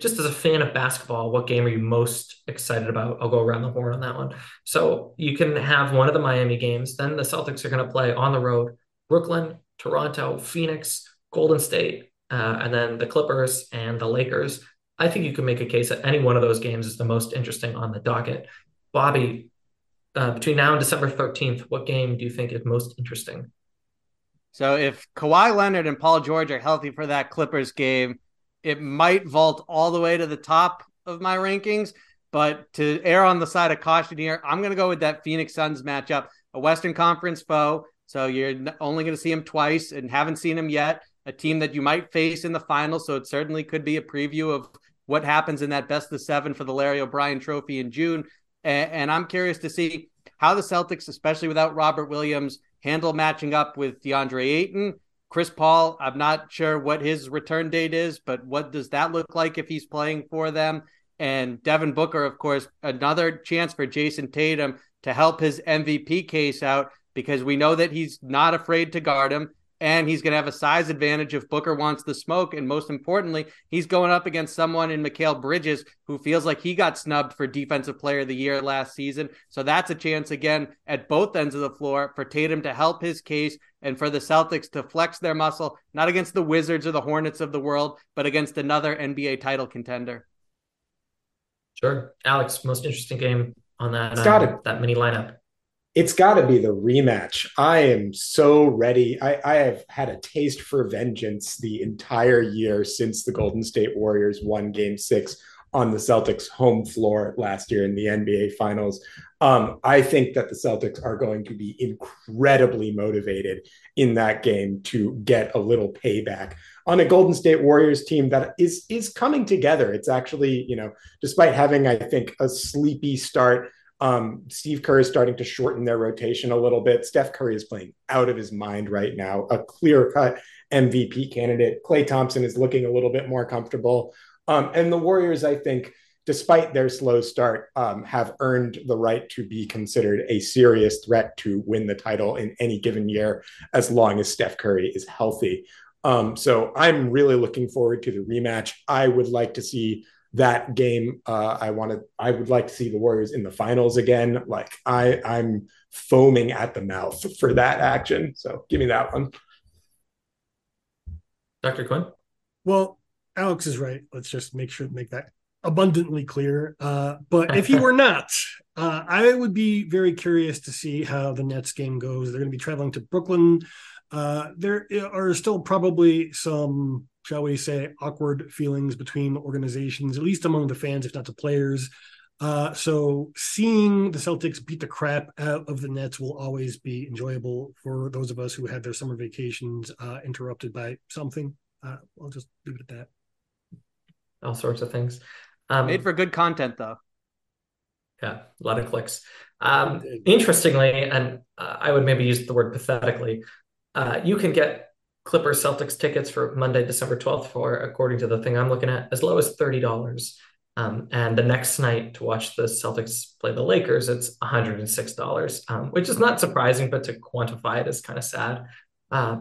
just as a fan of basketball, what game are you most excited about? I'll go around the horn on that one. So you can have one of the Miami games. Then the Celtics are going to play on the road, Brooklyn, Toronto, Phoenix, Golden State, Uh, and then the Clippers and the Lakers. I think you can make a case that any one of those games is the most interesting on the docket. Bobby, uh, between now and December thirteenth, what game do you think is most interesting? So if Kawhi Leonard and Paul George are healthy for that Clippers game, it might vault all the way to the top of my rankings. But to err on the side of caution here, I'm going to go with that Phoenix Suns matchup, a Western Conference foe. So you're only going to see him twice and haven't seen him yet. A team that you might face in the finals, so it certainly could be a preview of what happens in that best of seven for the Larry O'Brien Trophy in June. And, and I'm curious to see how the Celtics, especially without Robert Williams, handle matching up with DeAndre Ayton. Chris Paul, I'm not sure what his return date is, but what does that look like if he's playing for them? And Devin Booker, of course, another chance for Jason Tatum to help his M V P case out because we know that he's not afraid to guard him. And he's going to have a size advantage if Booker wants the smoke. And most importantly, he's going up against someone in Mikal Bridges who feels like he got snubbed for Defensive Player of the Year last season. So that's a chance again at both ends of the floor for Tatum to help his case and for the Celtics to flex their muscle, not against the Wizards or the Hornets of the world, but against another N B A title contender. Sure. Alex, most interesting game on that, uh, that mini lineup. It's got to be the rematch. I am so ready. I, I have had a taste for vengeance the entire year since the Golden State Warriors won Game Six on the Celtics' home floor last year in the N B A Finals. Um, I think that the Celtics are going to be incredibly motivated in that game to get a little payback on a Golden State Warriors team that is is coming together. It's actually, you know, despite having, I think, a sleepy start, Um, Steve Kerr is starting to shorten their rotation a little bit. Steph Curry is playing out of his mind right now, a clear-cut M V P candidate. Klay Thompson is looking a little bit more comfortable. Um, and the Warriors, I think, despite their slow start, um, have earned the right to be considered a serious threat to win the title in any given year, as long as Steph Curry is healthy. Um, so I'm really looking forward to the rematch. I would like to see that game. Uh, I wanted, I would like to see the Warriors in the finals again. Like I, I'm foaming at the mouth for that action. So give me that one. Doctor Quinn? Well, Alex is right. Let's just make sure to make that abundantly clear. Uh, but if you were not, uh, I would be very curious to see how the Nets game goes. They're going to be traveling to Brooklyn. Uh, there are still probably some, shall we say, awkward feelings between organizations, at least among the fans, if not the players. Uh, so seeing the Celtics beat the crap out of the Nets will always be enjoyable for those of us who had their summer vacations uh, interrupted by something. Uh, I'll just leave it at that. All sorts of things. Um, Made for good content, though. Yeah, a lot of clicks. Um, interestingly, and uh, I would maybe use the word pathetically, uh, you can get Clippers Celtics tickets for Monday, December twelfth for, according to the thing I'm looking at, as low as thirty dollars. Um, and the next night to watch the Celtics play the Lakers, it's one hundred six dollars, um, which is not surprising, but to quantify it is kind of sad. Uh,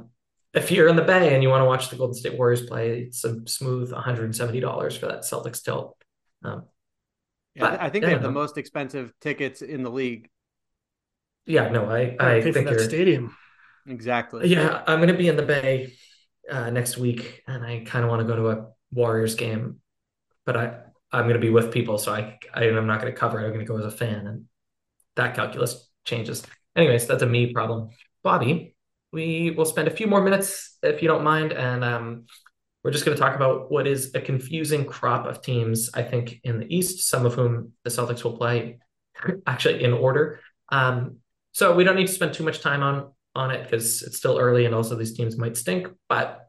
if you're in the Bay and you want to watch the Golden State Warriors play, it's a smooth one hundred seventy dollars for that Celtics tilt. Um, yeah, but, I think yeah, they have the most expensive tickets in the league. Yeah, no, I, I, I think that you're... stadium. Exactly. Yeah, I'm going to be in the Bay uh, next week, and I kind of want to go to a Warriors game, but I, I'm going to be with people, so I, I, I'm not going to cover it. I'm going to go as a fan, and that calculus changes. Anyways, that's a me problem. Bobby, we will spend a few more minutes, if you don't mind, and um, we're just going to talk about what is a confusing crop of teams, I think, in the East, some of whom the Celtics will play actually in order. Um, so we don't need to spend too much time on on it because it's still early and also these teams might stink, but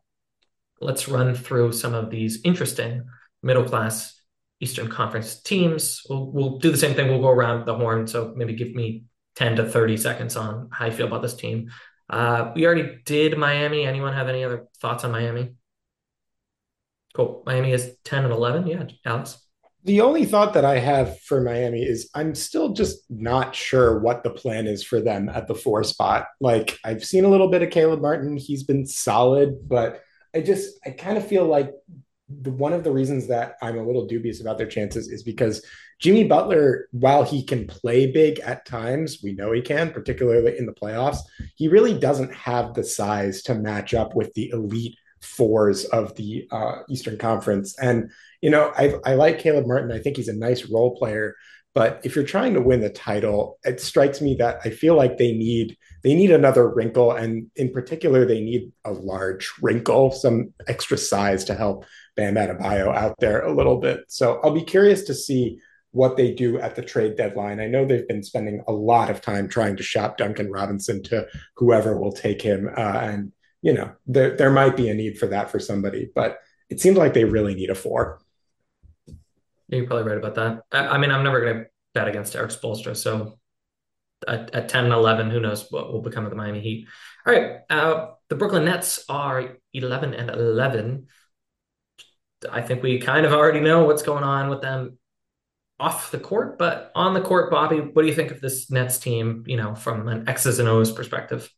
let's run through some of these interesting middle-class Eastern Conference teams. We'll, we'll do the same thing. We'll go around the horn. So maybe give me ten to thirty seconds on how you feel about this team. Uh, we already did Miami. Anyone have any other thoughts on Miami? Cool. Miami is ten and eleven. Yeah, Alex. The only thought that I have for Miami is I'm still just not sure what the plan is for them at the four spot. Like I've seen a little bit of Caleb Martin. He's been solid, but I just, I kind of feel like the, one of the reasons that I'm a little dubious about their chances is because Jimmy Butler, while he can play big at times, we know he can, particularly in the playoffs, he really doesn't have the size to match up with the elite fours of the uh, Eastern Conference. And, you know, I, I like Caleb Martin. I think he's a nice role player, but if you're trying to win the title, it strikes me that I feel like they need, they need another wrinkle. And in particular, they need a large wrinkle, some extra size to help Bam Adebayo out there a little bit. So I'll be curious to see what they do at the trade deadline. I know they've been spending a lot of time trying to shop Duncan Robinson to whoever will take him. Uh, and, you know, there, there might be a need for that for somebody, but it seemed like they really need a four. You're probably right about that. I, I mean, I'm never going to bet against Eric Spoelstra. So at, at ten and eleven, who knows what will become of the Miami Heat. All right. Uh, the Brooklyn Nets are eleven and eleven. I think we kind of already know what's going on with them off the court, but on the court, Bobby, what do you think of this Nets team, you know, from an X's and O's perspective?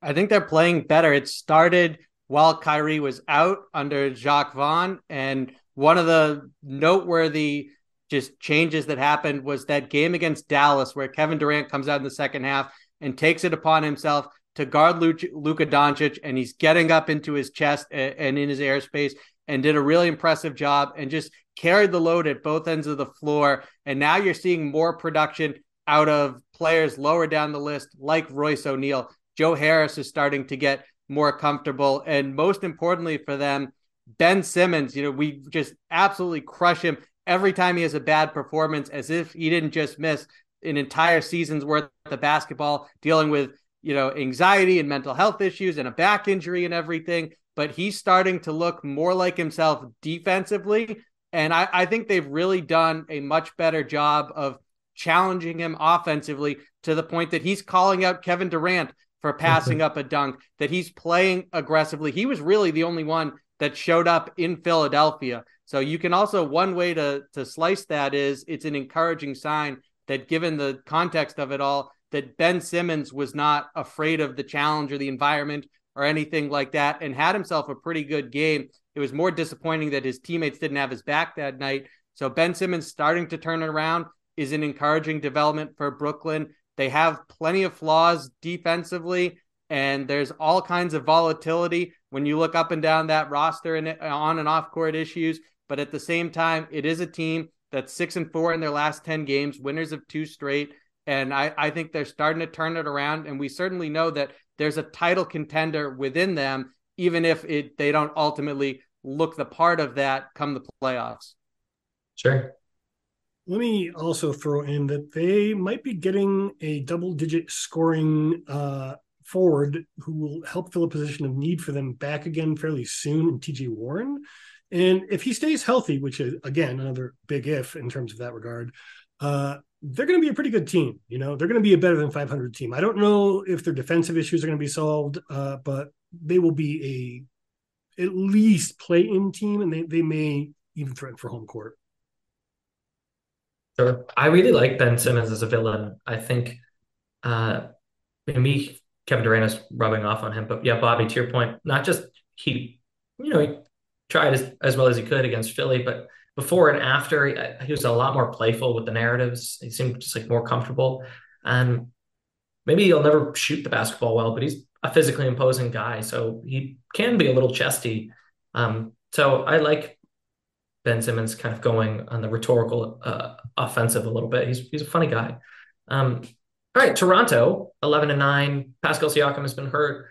I think they're playing better. It started while Kyrie was out under Jacques Vaughn, and one of the noteworthy just changes that happened was that game against Dallas where Kevin Durant comes out in the second half and takes it upon himself to guard Luka Doncic, and he's getting up into his chest and in his airspace and did a really impressive job and just carried the load at both ends of the floor. And now you're seeing more production out of players lower down the list like Royce O'Neal. Joe Harris is starting to get more comfortable. And most importantly for them, Ben Simmons, you know, we just absolutely crush him every time he has a bad performance, as if he didn't just miss an entire season's worth of basketball, dealing with, you know, anxiety and mental health issues and a back injury and everything. But he's starting to look more like himself defensively. And I, I think they've really done a much better job of challenging him offensively to the point that he's calling out Kevin Durant for passing up a dunk, that he's playing aggressively. He was really the only one that showed up in Philadelphia. So you can also, one way to, to slice that is it's an encouraging sign that given the context of it all, that Ben Simmons was not afraid of the challenge or the environment or anything like that and had himself a pretty good game. It was more disappointing that his teammates didn't have his back that night. So Ben Simmons starting to turn around is an encouraging development for Brooklyn. They have plenty of flaws defensively, and there's all kinds of volatility when you look up and down that roster and on and off court issues. But at the same time, it is a team that's six and four in their last ten games, winners of two straight. And I, I think they're starting to turn it around. And we certainly know that there's a title contender within them, even if it they don't ultimately look the part of that come the playoffs. Sure. Let me also throw in that they might be getting a double-digit scoring uh, forward who will help fill a position of need for them back again fairly soon in T J Warren. And if he stays healthy, which is, again, another big if in terms of that regard, uh, they're going to be a pretty good team. You know, they're going to be a better than five hundred team. I don't know if their defensive issues are going to be solved, uh, but they will be a at least play-in team, and they, they may even threaten for home court. Sure. I really like Ben Simmons as a villain. I think uh, me, Kevin Durant is rubbing off on him. But yeah, Bobby, to your point, not just he, you know, he tried as, as well as he could against Philly, but before and after, he, he was a lot more playful with the narratives. He seemed just like more comfortable. And maybe he'll never shoot the basketball well, but he's a physically imposing guy. So he can be a little chesty. Um, so I like Ben Simmons kind of going on the rhetorical uh, offensive a little bit. He's he's a funny guy. Um, all right, Toronto, eleven and nine. Pascal Siakam has been hurt.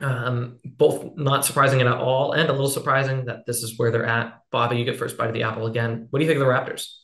Um, both not surprising at all and a little surprising that this is where they're at. Bobby, you get first bite of the apple again. What do you think of the Raptors?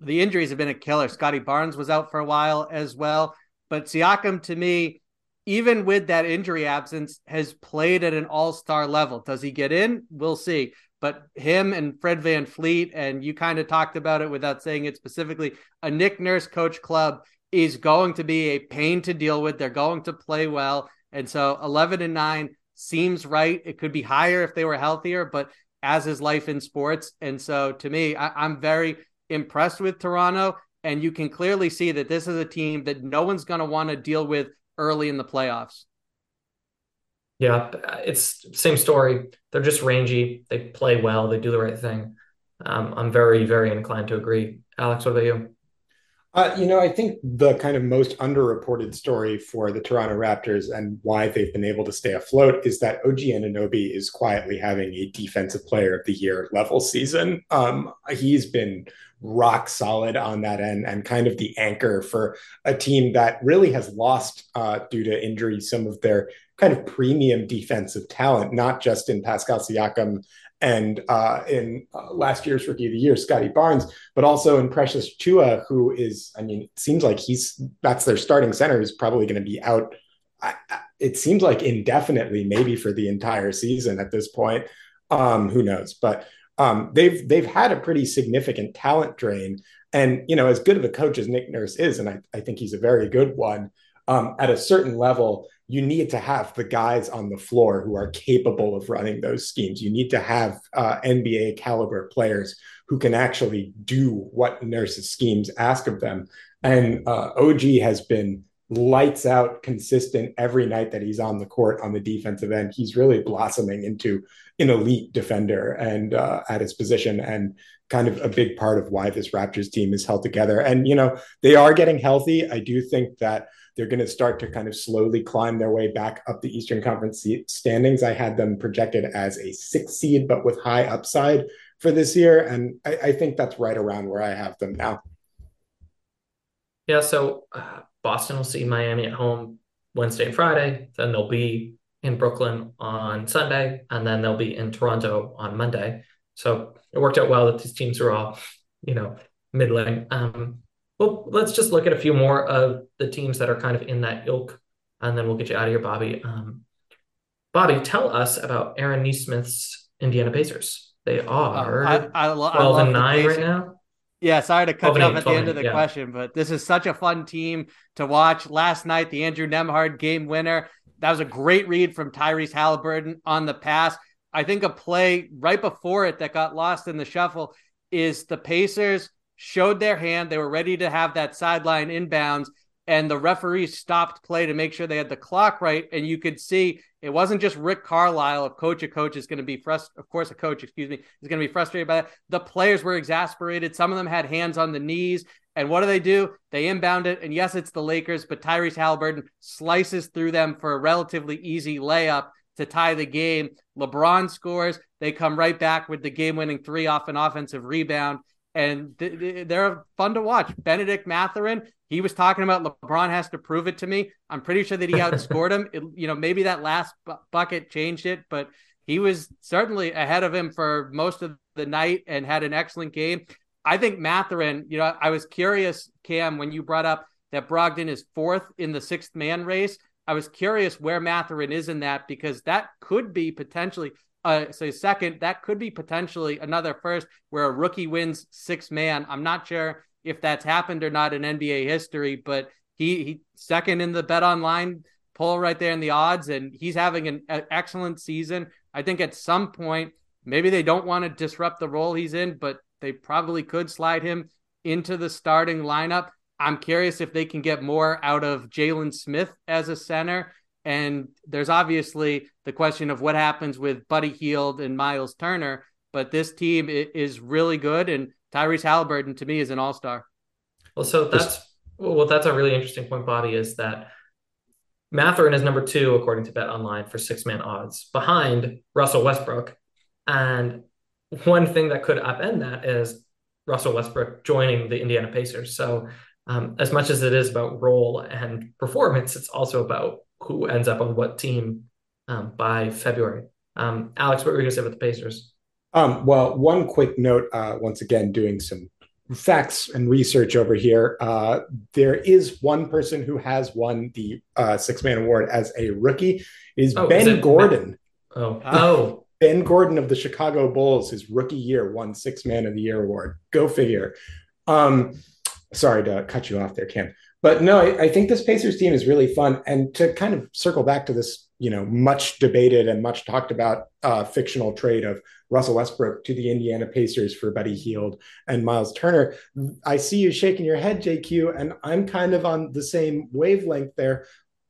The injuries have been a killer. Scotty Barnes was out for a while as well. But Siakam, to me, even with that injury absence, has played at an all-star level. Does he get in? We'll see. But him and Fred VanVleet, and you kind of talked about it without saying it specifically, a Nick Nurse coach club is going to be a pain to deal with. They're going to play well. And so eleven and nine seems right. It could be higher if they were healthier, but as is life in sports. And so to me, I- I'm very impressed with Toronto. And you can clearly see that this is a team that no one's going to want to deal with early in the playoffs. Yeah, it's same story. They're just rangy. They play well. They do the right thing. Um, I'm very, very inclined to agree. Alex, what about you? Uh, you know, I think the kind of most underreported story for the Toronto Raptors and why they've been able to stay afloat is that O G Anunoby is quietly having a Defensive Player of the Year level season. Um, he's been rock solid on that end and kind of the anchor for a team that really has lost uh, due to injury some of their kind of premium defensive talent, not just in Pascal Siakam and uh, in uh, last year's Rookie of the Year, Scotty Barnes, but also in Precious Achiuwa, who is, I mean, it seems like he's, that's their starting center, is probably going to be out. I, it seems like indefinitely, maybe for the entire season at this point. Um, who knows? But um, they've, they've had a pretty significant talent drain. And, you know, as good of a coach as Nick Nurse is, and I, I think he's a very good one, um, at a certain level, you need to have the guys on the floor who are capable of running those schemes. You need to have uh, N B A caliber players who can actually do what Nurse's schemes ask of them. And uh, O G has been lights out, consistent every night that he's on the court on the defensive end. He's really blossoming into an elite defender and uh, at his position, and kind of a big part of why this Raptors team is held together. And, you know, they are getting healthy. I do think that they're going to start to kind of slowly climb their way back up the Eastern Conference standings. I had them projected as a sixth seed, but with high upside for this year. And I, I think that's right around where I have them now. Yeah, so uh, Boston will see Miami at home Wednesday and Friday. Then they'll be in Brooklyn on Sunday, and then they'll be in Toronto on Monday. So it worked out well that these teams are all, you know, middling. Um, Well, let's just look at a few more of the teams that are kind of in that ilk, and then we'll get you out of here, Bobby. Um, Bobby, tell us about Aaron Nesmith's Indiana Pacers. They are uh, I, I lo- twelve I love and nine right now. Yeah, sorry to cut you off at the end of the yeah. question, but this is such a fun team to watch. Last night, the Andrew Nembhard game winner, that was a great read from Tyrese Halliburton on the pass. I think a play right before it that got lost in the shuffle is the Pacers showed their hand. They were ready to have that sideline inbounds, and the referee stopped play to make sure they had the clock right. And you could see it wasn't just Rick Carlisle, a coach, a coach is going to be frustrated. Of course, a coach, excuse me, is going to be frustrated by that. The players were exasperated. Some of them had hands on the knees. And what do they do? They inbound it. And yes, it's the Lakers, but Tyrese Halliburton slices through them for a relatively easy layup to tie the game. LeBron scores. They come right back with the game-winning three off an offensive rebound. And th- th- they're fun to watch. Benedict Mathurin, he was talking about LeBron has to prove it to me. I'm pretty sure that he outscored him. It, you know, maybe that last bu- bucket changed it, but he was certainly ahead of him for most of the night and had an excellent game. I think Mathurin, you know, I was curious, Cam, when you brought up that Brogdon is fourth in the sixth man race. I was curious where Mathurin is in that, because that could be potentially uh, so second, that could be potentially another first where a rookie wins sixth man. I'm not sure if that's happened or not in N B A history, but he, he second in the bet online poll right there in the odds, and he's having an, an excellent season. I think at some point, maybe they don't want to disrupt the role he's in, but they probably could slide him into the starting lineup. I'm curious if they can get more out of Jalen Smith as a center. And there's obviously the question of what happens with Buddy Hield and Miles Turner, but this team is really good. And Tyrese Halliburton, to me, is an all-star. Well, so that's well, that's a really interesting point, Bobby, is that Mathurin is number two, according to Bet Online, for six-man odds, behind Russell Westbrook. And one thing that could upend that is Russell Westbrook joining the Indiana Pacers. So um, as much as it is about role and performance, it's also about who ends up on what team um, by February. Um, Alex, what were you going to say about the Pacers? Um, well, one quick note, uh, once again, doing some facts and research over here. Uh, there is one person who has won the uh, six-man award as a rookie. It is oh, Ben is Gordon. Ben? Oh, oh. Ben Gordon of the Chicago Bulls, his rookie year, won six-man of the year award. Go figure. Um, sorry to cut you off there, Cam. But no, I, I think this Pacers team is really fun. And to kind of circle back to this, you know, much debated and much talked about uh, fictional trade of Russell Westbrook to the Indiana Pacers for Buddy Hield and Miles Turner. I see you shaking your head, J Q, and I'm kind of on the same wavelength there.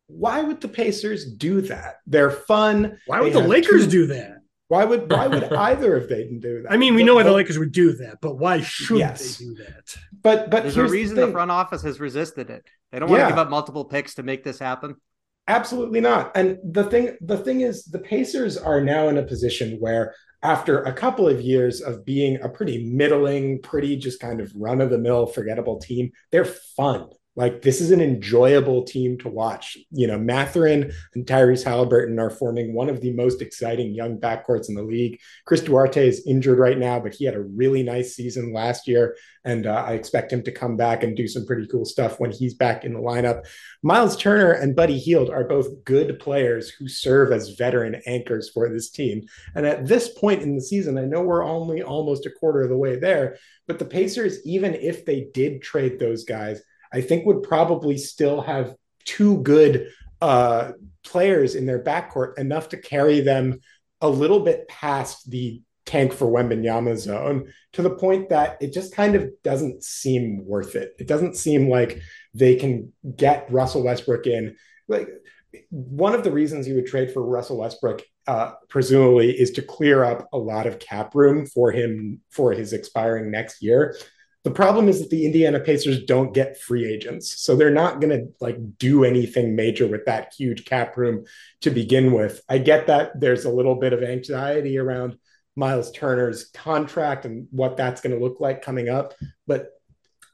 Why would the Pacers do that? They're fun. Why would the Lakers two- do that? Why would why would either of they do that? I mean, we but, know why the Lakers would do that, but why should yes. they do that? But but there's a reason the, the front office has resisted it. They don't want yeah. to give up multiple picks to make this happen. Absolutely not. And the thing the thing is, the Pacers are now in a position where, after a couple of years of being a pretty middling, pretty just kind of run-of-the-mill, forgettable team, they're fun. Like, this is an enjoyable team to watch. You know, Mathurin and Tyrese Halliburton are forming one of the most exciting young backcourts in the league. Chris Duarte is injured right now, but he had a really nice season last year, and uh, I expect him to come back and do some pretty cool stuff when he's back in the lineup. Miles Turner and Buddy Hield are both good players who serve as veteran anchors for this team. And at this point in the season, I know we're only almost a quarter of the way there, but the Pacers, even if they did trade those guys, I think would probably still have two good uh, players in their backcourt, enough to carry them a little bit past the tank for Wembanyama zone, to the point that it just kind of doesn't seem worth it. It doesn't seem like they can get Russell Westbrook in. Like, one of the reasons you would trade for Russell Westbrook, uh, presumably, is to clear up a lot of cap room for him for his expiring next year. The problem is that the Indiana Pacers don't get free agents, so they're not going to like do anything major with that huge cap room to begin with. I get that there's a little bit of anxiety around Miles Turner's contract and what that's going to look like coming up, but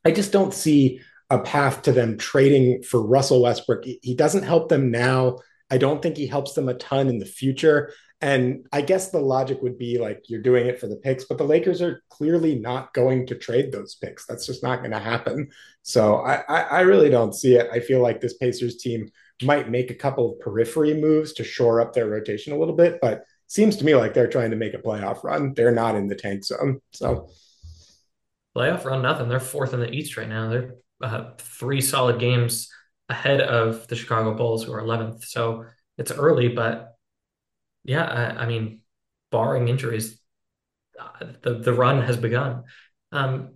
I just don't see a path to them trading for Russell Westbrook. He doesn't help them now. I don't think he helps them a ton in the future. And I guess the logic would be like, you're doing it for the picks, but the Lakers are clearly not going to trade those picks. That's just not going to happen. So I, I, I really don't see it. I feel like this Pacers team might make a couple of periphery moves to shore up their rotation a little bit, but seems to me like they're trying to make a playoff run. They're not in the tank zone. So playoff run, nothing. They're fourth in the East right now. They're uh, three solid games ahead of the Chicago Bulls, who are eleventh. So it's early, but yeah, I, I mean, barring injuries, the, the run has begun. Um,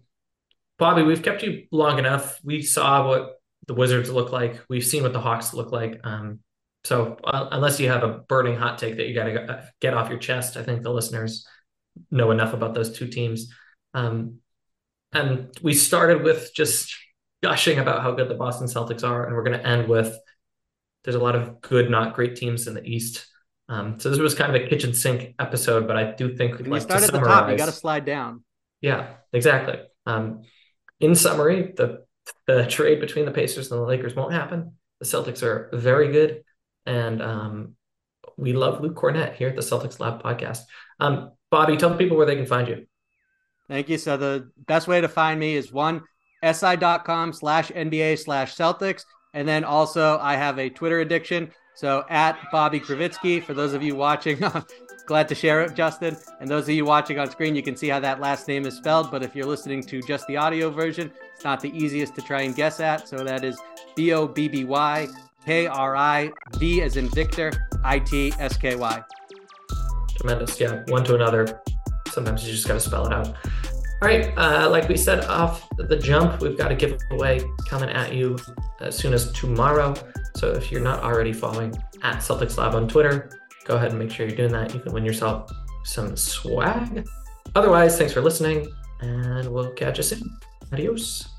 Bobby, we've kept you long enough. We saw what the Wizards look like. We've seen what the Hawks look like. Um, so uh, unless you have a burning hot take that you got to get off your chest, I think the listeners know enough about those two teams. Um, and we started with just gushing about how good the Boston Celtics are, and we're going to end with there's a lot of good, not great teams in the East. Um, so this was kind of a kitchen sink episode, but I do think we'd like to summarize. When you start at the top, you got to slide down. Yeah, exactly. Um, in summary, the, the trade between the Pacers and the Lakers won't happen. The Celtics are very good, and um, we love Luke Kornet here at the Celtics Lab podcast. Um, Bobby, tell the people where they can find you. Thank you. So the best way to find me is one, si.com slash NBA slash Celtics. And then also I have a Twitter addiction. So at Bobby Krivitsky, for those of you watching, glad to share it, Justin. And those of you watching on screen, you can see how that last name is spelled. But if you're listening to just the audio version, it's not the easiest to try and guess at. So that is B O B B Y K R I V as in Victor, I T S K Y. Tremendous. Yeah. One to another. Sometimes you just got to spell it out. All right. Uh, like we said off the jump, we've got a giveaway coming at you as soon as tomorrow. So if you're not already following at Celtics Lab on Twitter, go ahead and make sure you're doing that. You can win yourself some swag. Otherwise, thanks for listening, and we'll catch you soon. Adios.